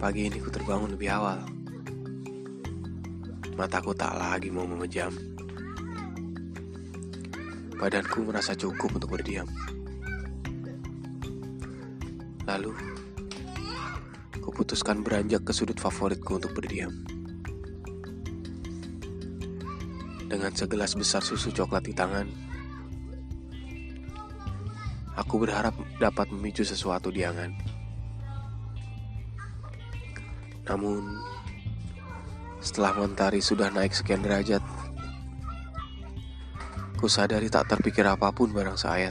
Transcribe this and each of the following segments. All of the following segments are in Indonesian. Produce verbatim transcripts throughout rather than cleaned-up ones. Pagi ini ku terbangun lebih awal. Mataku tak lagi mau memejam. Badanku merasa cukup untuk berdiam. Lalu, kuputuskan beranjak ke sudut favoritku untuk berdiam. Dengan segelas besar susu coklat di tangan, aku berharap dapat memicu sesuatu di angan. Namun, setelah mentari sudah naik sekian derajat, ku sadari tak terpikir apapun barang seayat.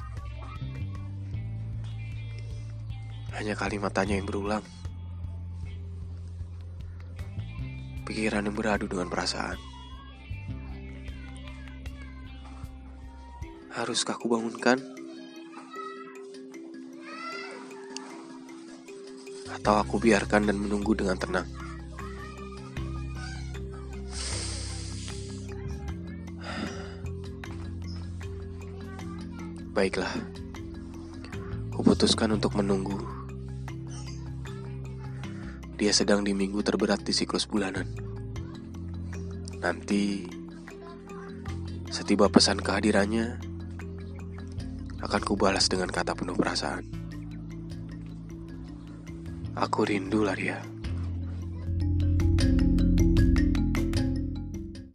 Hanya kalimat tanya yang berulang, pikiran yang beradu dengan perasaan. Haruskah ku bangunkan? Atau aku biarkan dan menunggu dengan tenang? Baiklah, kuputuskan untuk menunggu. Dia sedang di minggu terberat di siklus bulanan. Nanti, setiba pesan kehadirannya, akan kubalas dengan kata penuh perasaan. Aku rindulah dia.